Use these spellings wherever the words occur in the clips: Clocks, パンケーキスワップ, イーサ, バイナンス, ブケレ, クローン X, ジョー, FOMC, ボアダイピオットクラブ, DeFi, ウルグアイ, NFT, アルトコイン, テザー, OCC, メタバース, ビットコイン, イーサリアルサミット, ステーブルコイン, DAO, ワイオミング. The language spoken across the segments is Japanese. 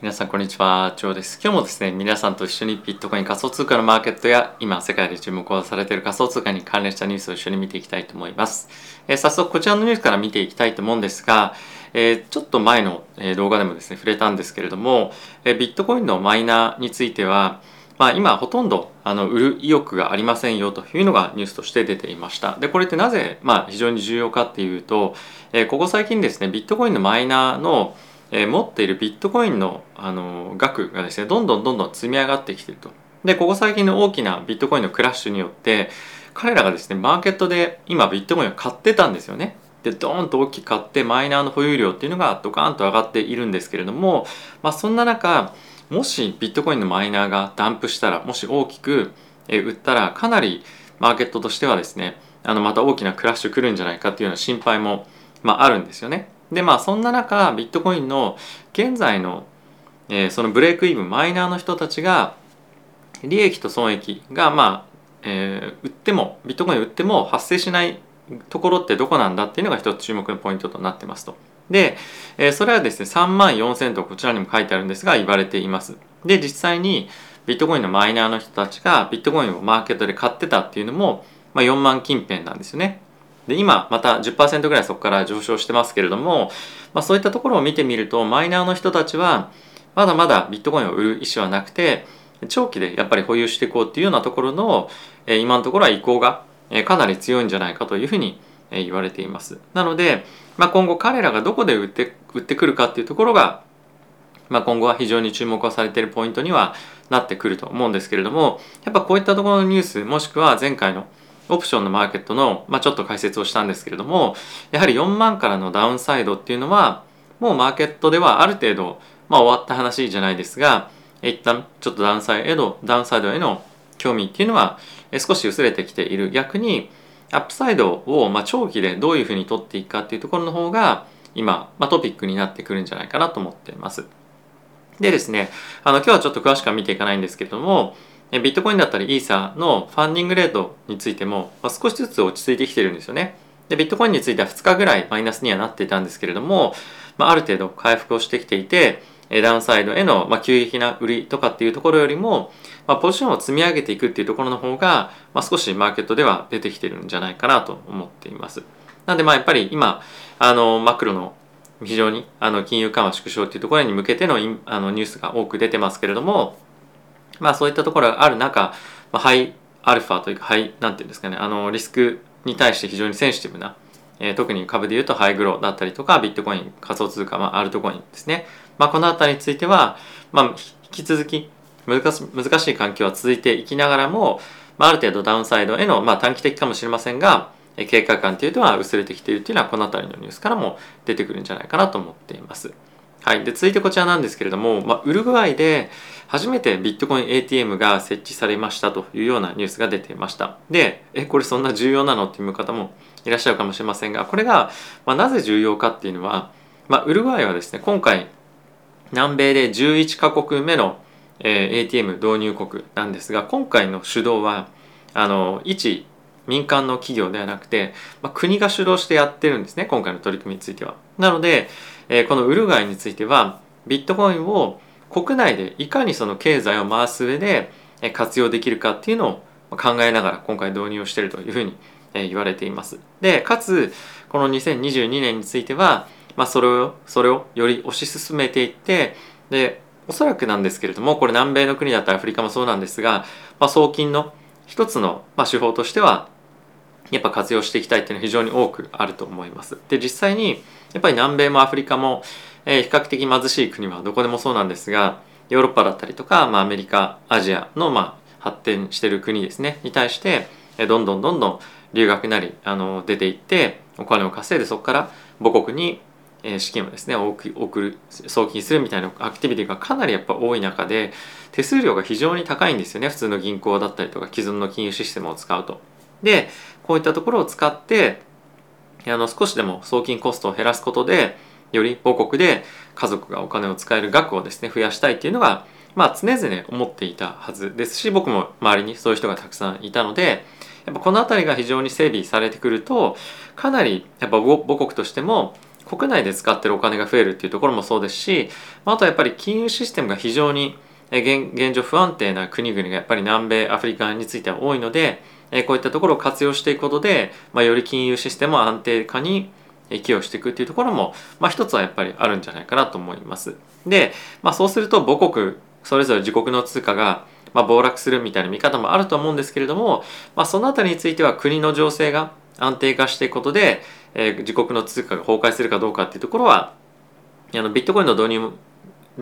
皆さんこんにちは、ジョーです。今日もですね、皆さんと一緒にビットコイン、仮想通貨のマーケットや今世界で注目をされている仮想通貨に関連したニュースを一緒に見ていきたいと思います。早速こちらのニュースから見ていきたいと思うんですが、ちょっと前の動画でもですね触れたんですけれども、ビットコインのマイナーについては今ほとんど売る意欲がありませんよというのがニュースとして出ていました。でこれってなぜ非常に重要かっていうと、ここ最近ですねビットコインのマイナーの持っているビットコインの額がですねどんどん積み上がってきていると。でここ最近の大きなビットコインのクラッシュによって彼らがですねマーケットで今ビットコインを買ってたんですよね。でドーンと大きく買ってマイナーの保有量っていうのがドカーンと上がっているんですけれども、そんな中もしビットコインのマイナーがダンプしたら、もし大きく売ったらかなりマーケットとしてはですねまた大きなクラッシュ来るんじゃないかっていうような心配もあるんですよね。でそんな中ビットコインの現在の、そのブレイクイーブンマイナーの人たちが利益と損益が売ってもビットコイン売っても発生しないところってどこなんだっていうのが一つ注目のポイントとなってますと。で、それはですね34,000とこちらにも書いてあるんですが言われています。で実際にビットコインのマイナーの人たちがビットコインをマーケットで買ってたっていうのも、40,000近辺なんですよね。で今また 10% ぐらいそこから上昇してますけれども、そういったところを見てみるとマイナーの人たちはまだまだビットコインを売る意思はなくて長期でやっぱり保有していこうっていうようなところの今のところは意向がかなり強いんじゃないかというふうに言われています。なので、今後彼らがどこで売ってくるかっていうところが、今後は非常に注目をされているポイントにはなってくると思うんですけれども、やっぱこういったところのニュースもしくは前回のオプションのマーケットの、ちょっと解説をしたんですけれども、やはり40,000からのダウンサイドっていうのはもうマーケットではある程度、終わった話じゃないですが、一旦ちょっとダウンサイドへの興味っていうのは少し薄れてきている。逆にアップサイドを長期でどういうふうに取っていくかっていうところの方が今、トピックになってくるんじゃないかなと思っています。でですね、今日はちょっと詳しくは見ていかないんですけれども、ビットコインだったりイーサのファンディングレートについても少しずつ落ち着いてきてるんですよね。でビットコインについては2日ぐらいマイナスにはなっていたんですけれども、ある程度回復をしてきていて、ダウンサイドへの急激な売りとかっていうところよりも、ポジションを積み上げていくっていうところの方が、少しマーケットでは出てきてるんじゃないかなと思っています。なのでやっぱり今マクロの非常に金融緩和縮小っていうところに向けてのニュースが多く出てますけれども、そういったところがある中、ハイアルファというかハイなんていうんですかね、リスクに対して非常にセンシティブな、特に株でいうとハイグロだったりとかビットコイン、仮想通貨、アルトコインですね。このあたりについては、引き続き難しい環境は続いていきながらも、ある程度ダウンサイドへの、短期的かもしれませんが警戒感というのは薄れてきているというのはこのあたりのニュースからも出てくるんじゃないかなと思っています。はい、で続いてこちらなんですけれども、ウルグアイで初めてビットコイン ATM が設置されましたというようなニュースが出ていました。でこれそんな重要なのっていう方もいらっしゃるかもしれませんが、これが、なぜ重要かっていうのは、ウルグアイはですね今回南米で11カ国目の ATM 導入国なんですが、今回の主導は一民間の企業ではなくて、国が主導してやってるんですね、今回の取り組みについては。なのでこのウルグアイについてはビットコインを国内でいかにその経済を回す上で活用できるかっていうのを考えながら今回導入をしているというふうに言われています。でかつこの2022年については、それをより推し進めていって、でおそらくなんですけれども、これ南米の国だったらアフリカもそうなんですが、送金の一つの手法としてはやっぱ活用していきたいっていうのは非常に多くあると思います。で実際にやっぱり南米もアフリカも、比較的貧しい国はどこでもそうなんですが、ヨーロッパだったりとか、アメリカ、アジアの発展している国ですねに対してどんどん留学なり出ていってお金を稼いで、そこから母国に資金をですね送る、送金するみたいなアクティビティがかなりやっぱ多い中で、手数料が非常に高いんですよね、普通の銀行だったりとか既存の金融システムを使うと。でこういったところを使って少しでも送金コストを減らすことで、より母国で家族がお金を使える額をですね増やしたいっていうのが、常々思っていたはずですし、僕も周りにそういう人がたくさんいたので、やっぱこの辺りが非常に整備されてくると、かなりやっぱ母国としても国内で使ってるお金が増えるっていうところもそうですし、あとはやっぱり金融システムが非常に現状不安定な国々がやっぱり南米アフリカについては多いので、こういったところを活用していくことで、より金融システムを安定化に寄与していくっていうところも、一つはやっぱりあるんじゃないかなと思います。で、そうすると母国それぞれ自国の通貨が暴落するみたいな見方もあると思うんですけれども、そのあたりについては国の情勢が安定化していくことで、自国の通貨が崩壊するかどうかっていうところは、ビットコインの導入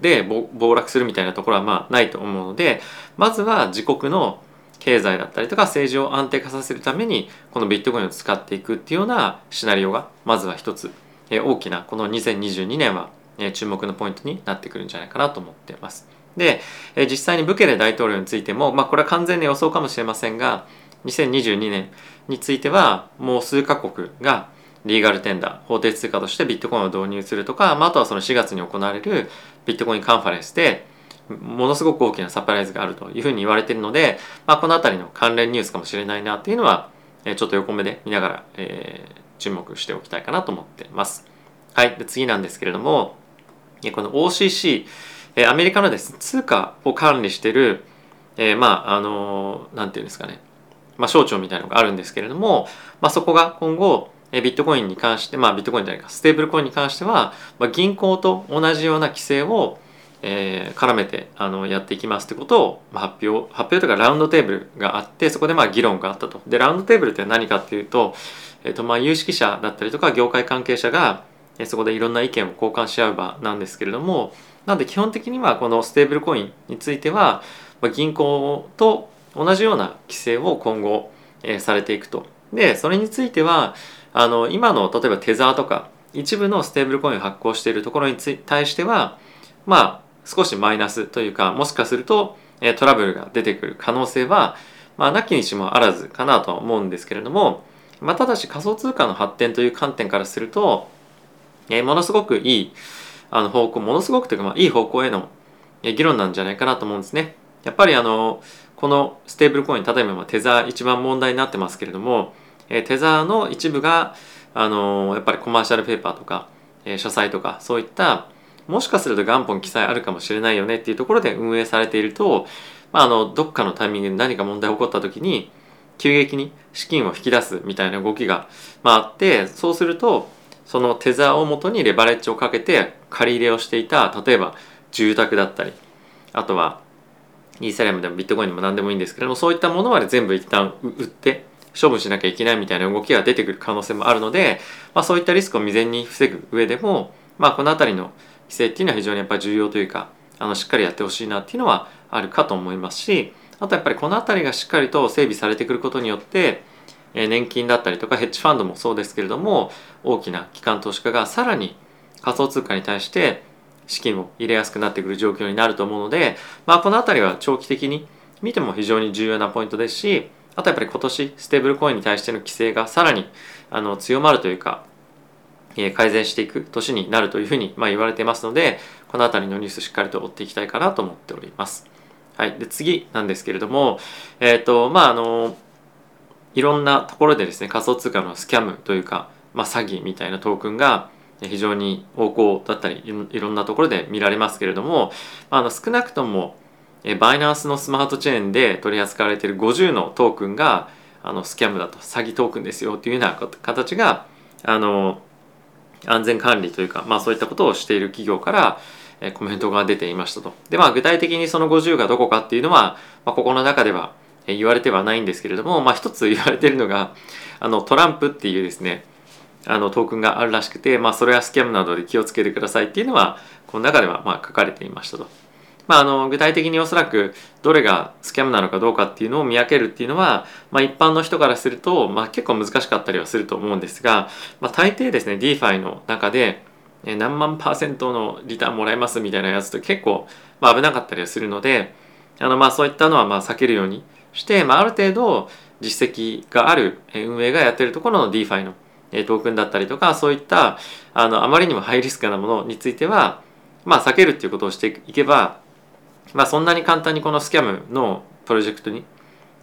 で暴落するみたいなところはないと思うので、まずは自国の経済だったりとか政治を安定化させるためにこのビットコインを使っていくっていうようなシナリオがまずは一つ、大きなこの2022年は注目のポイントになってくるんじゃないかなと思っています。で、実際にブケレ大統領についても、これは完全に予想かもしれませんが、2022年についてはもう数カ国がリーガルテンダー、法定通貨としてビットコインを導入するとか、あとはその4月に行われるビットコインカンファレンスでものすごく大きなサプライズがあるというふうに言われているので、このあたりの関連ニュースかもしれないなというのはちょっと横目で見ながら、注目しておきたいかなと思っています。はい、で次なんですけれども、この OCC、アメリカのですね、通貨を管理している、なんていうんですかね、省庁みたいなのがあるんですけれども、そこが今後ビットコインに関して、ビットコインじゃないか、ステーブルコインに関しては、銀行と同じような規制を、絡めてやっていきますということを発表というか、ラウンドテーブルがあって、そこで議論があったと。で、ラウンドテーブルって何かっていうと、有識者だったりとか業界関係者が、そこでいろんな意見を交換し合う場なんですけれども、なので基本的にはこのステーブルコインについては、銀行と同じような規制を今後、されていくと。で、それについては今の例えばテザーとか一部のステーブルコインを発行しているところに対しては、少しマイナスというか、もしかするとトラブルが出てくる可能性は、なきにしもあらずかなとは思うんですけれども、ただし仮想通貨の発展という観点からすると、ものすごくいい方向、ものすごくというか、いい方向への議論なんじゃないかなと思うんですね。やっぱりこのステーブルコイン、例えばテザー一番問題になってますけれども、テザーの一部がやっぱりコマーシャルペーパーとか社債とか、そういったもしかすると元本記載あるかもしれないよねっていうところで運営されていると、どっかのタイミングで何か問題起こった時に急激に資金を引き出すみたいな動きがあって、そうするとそのテザーを元にレバレッジをかけて借り入れをしていた、例えば住宅だったり、あとはイーサリアムでもビットコインでも何でもいいんですけれども、そういったものまで全部一旦売って処分しなきゃいけないみたいな動きが出てくる可能性もあるので、そういったリスクを未然に防ぐ上でも、このあたりの規制っていうのは非常にやっぱり重要というか、しっかりやってほしいなっていうのはあるかと思いますし、あとやっぱりこのあたりがしっかりと整備されてくることによって、年金だったりとかヘッジファンドもそうですけれども、大きな機関投資家がさらに仮想通貨に対して資金を入れやすくなってくる状況になると思うので、このあたりは長期的に見ても非常に重要なポイントですし、あとやっぱり今年ステーブルコインに対しての規制がさらに強まるというか、改善していく年になるというふうに言われていますので、このあたりのニュースしっかりと追っていきたいかなと思っております。はい、で次なんですけれども、いろんなところでですね、仮想通貨のスキャムというか、詐欺みたいなトークンが非常に横行だったり、いろんなところで見られますけれども、少なくともバイナンスのスマートチェーンで取り扱われている50のトークンがスキャムだと、詐欺トークンですよというような形が安全管理というか、そういったことをしている企業からコメントが出ていましたと。で、具体的にその50がどこかっていうのは、ここの中では言われてはないんですけれども、一つ言われているのがトランプっていうですねトークンがあるらしくて、それはスキャムなどで気をつけてくださいっていうのはこの中では書かれていましたと。具体的におそらくどれがスキャムなのかどうかっていうのを見分けるっていうのは、一般の人からすると、結構難しかったりはすると思うんですが、大抵ですね DeFi の中で何万%のリターンもらえますみたいなやつと結構、危なかったりはするので、そういったのは避けるようにして、ある程度実績がある運営がやってるところの DeFi のトークンだったりとか、そういったあまりにもハイリスクなものについては、避けるっていうことをしていけば、そんなに簡単にこのスキャムのプロジェクトに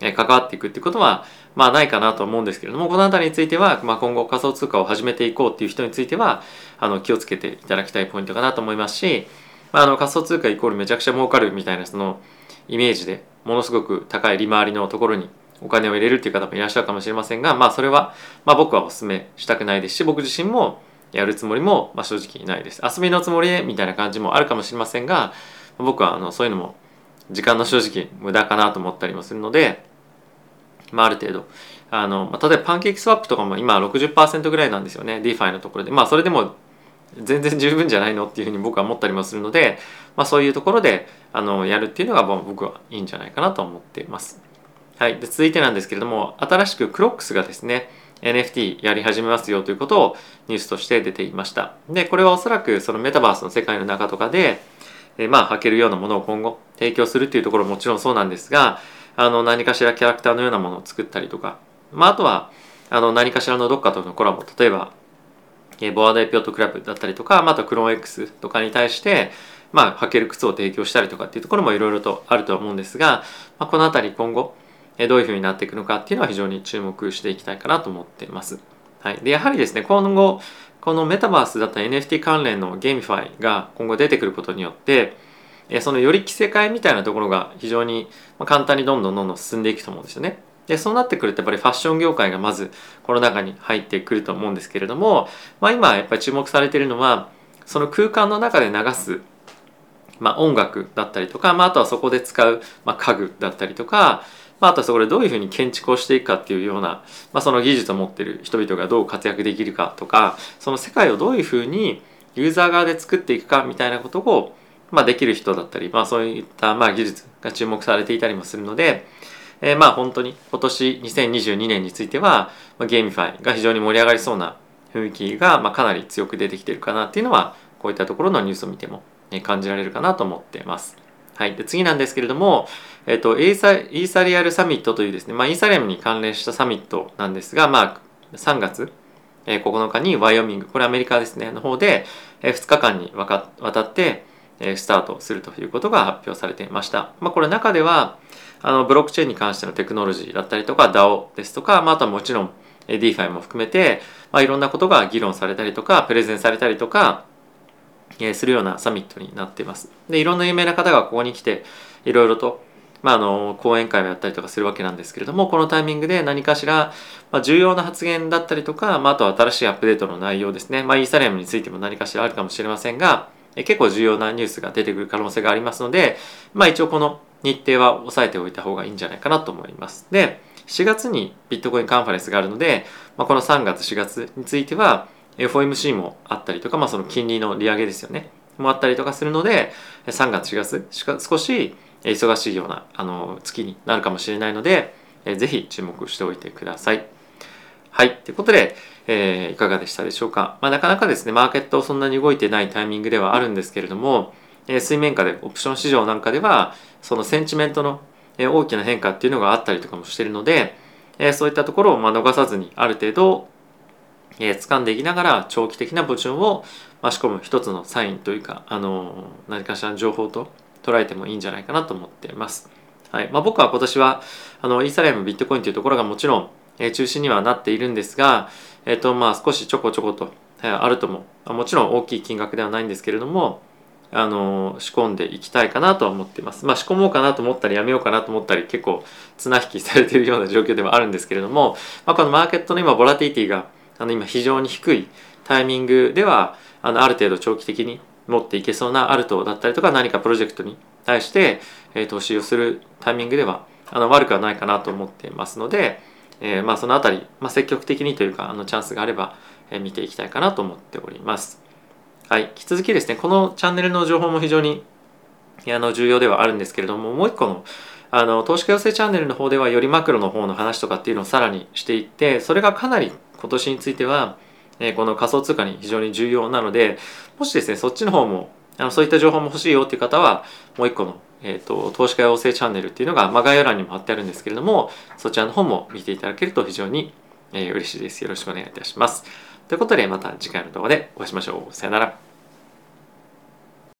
関わっていくってことはまあないかなと思うんですけれども、このあたりについては、今後仮想通貨を始めていこうっていう人については気をつけていただきたいポイントかなと思いますし、仮想通貨イコールめちゃくちゃ儲かるみたいなそのイメージでものすごく高い利回りのところにお金を入れるっていう方もいらっしゃるかもしれませんが、それは僕はお勧めしたくないですし、僕自身もやるつもりも正直ないです。遊びのつもりでみたいな感じもあるかもしれませんが、僕はそういうのも時間の正直無駄かなと思ったりもするので、ある程度例えばパンケーキスワップとかも今 60% ぐらいなんですよね、 DeFi のところで。それでも全然十分じゃないのっていうふうに僕は思ったりもするので、そういうところでやるっていうのが僕はいいんじゃないかなと思っています。はい、で続いてなんですけれども、新しくClocksがですね NFT やり始めますよということをニュースとして出ていました。でこれはおそらくそのメタバースの世界の中とかで履けるようなものを今後提供するっていうところ もちろんそうなんですが、何かしらキャラクターのようなものを作ったりとか、あとは何かしらのどっかとのコラボ、例えばボアダイピオットクラブだったりとか、またクローン X とかに対して履ける靴を提供したりとかっていうところもいろいろとあるとは思うんですが、このあたり今後どういうふうになっていくのかっていうのは非常に注目していきたいかなと思っています。はい、でやはりですね、今後このメタバースだったり NFT 関連のゲーミファイが今後出てくることによって、そのより着せ替えみたいなところが非常に簡単にどんどん進んでいくと思うんですよね。でそうなってくるとやっぱりファッション業界がまずこの中に入ってくると思うんですけれども、今やっぱり注目されているのはその空間の中で流す、音楽だったりとか、あとはそこで使う、家具だったりとか、あとはそこでどういうふうに建築をしていくかっていうような、その技術を持っている人々がどう活躍できるかとか、その世界をどういうふうにユーザー側で作っていくかみたいなことを、できる人だったり、そういった技術が注目されていたりもするので、本当に今年2022年については、ゲーミファイが非常に盛り上がりそうな雰囲気が、かなり強く出てきてるかなっていうのはこういったところのニュースを見ても感じられるかなと思っています。はい、で次なんですけれども、イーサリアルサミットというですね、イーサリアムに関連したサミットなんですが、3月9日にワイオミング、これアメリカですねの方で2日間にわたってスタートするということが発表されていました。これ中ではブロックチェーンに関してのテクノロジーだったりとか DAO ですとか、あとはもちろん DeFi も含めて、いろんなことが議論されたりとかプレゼンされたりとかするようなサミットになっています。でいろんな有名な方がここに来ていろいろと、講演会をやったりとかするわけなんですけれども、このタイミングで何かしら、重要な発言だったりとか、あとは新しいアップデートの内容ですね、イーサリアムについても何かしらあるかもしれませんが、結構重要なニュースが出てくる可能性がありますので、一応この日程は押さえておいた方がいいんじゃないかなと思います。で4月にビットコインカンファレンスがあるので、この3月4月についてはFOMC もあったりとか、その金利の利上げですよねもあったりとかするので、3月4月少し忙しいような月になるかもしれないので、ぜひ注目しておいてください。はい、ということで、いかがでしたでしょうか。なかなかですねマーケットそんなに動いてないタイミングではあるんですけれども、水面下でオプション市場なんかではそのセンチメントの大きな変化っていうのがあったりとかもしているので、そういったところを逃さずにある程度掴んでいきながら長期的なポジションを仕込む一つのサインというか、何かしらの情報と捉えてもいいんじゃないかなと思っています。はい、僕は今年はイーサリアムビットコインというところがもちろん中心にはなっているんですが、少しちょこちょことあるとももちろん大きい金額ではないんですけれども、仕込んでいきたいかなとは思っています。仕込もうかなと思ったりやめようかなと思ったり結構綱引きされているような状況ではあるんですけれども、このマーケットの今ボラティティが今非常に低いタイミングではある程度長期的に持っていけそうなアルトだったりとか、何かプロジェクトに対して投資をするタイミングでは悪くはないかなと思っていますので、そのあたり積極的にというかチャンスがあれば見ていきたいかなと思っております。はい、引き続きですねこのチャンネルの情報も非常に重要ではあるんですけれども、もう一個の投資家養成チャンネルの方ではよりマクロの方の話とかっていうのをさらにしていって、それがかなり今年についてはこの仮想通貨に非常に重要なので、もしですねそっちの方もそういった情報も欲しいよっていう方はもう一個の、投資家養成チャンネルっていうのが、概要欄にも貼ってあるんですけれども、そちらの方も見ていただけると非常に、嬉しいです。よろしくお願いいたします。ということでまた次回の動画でお会いしましょう。さよなら。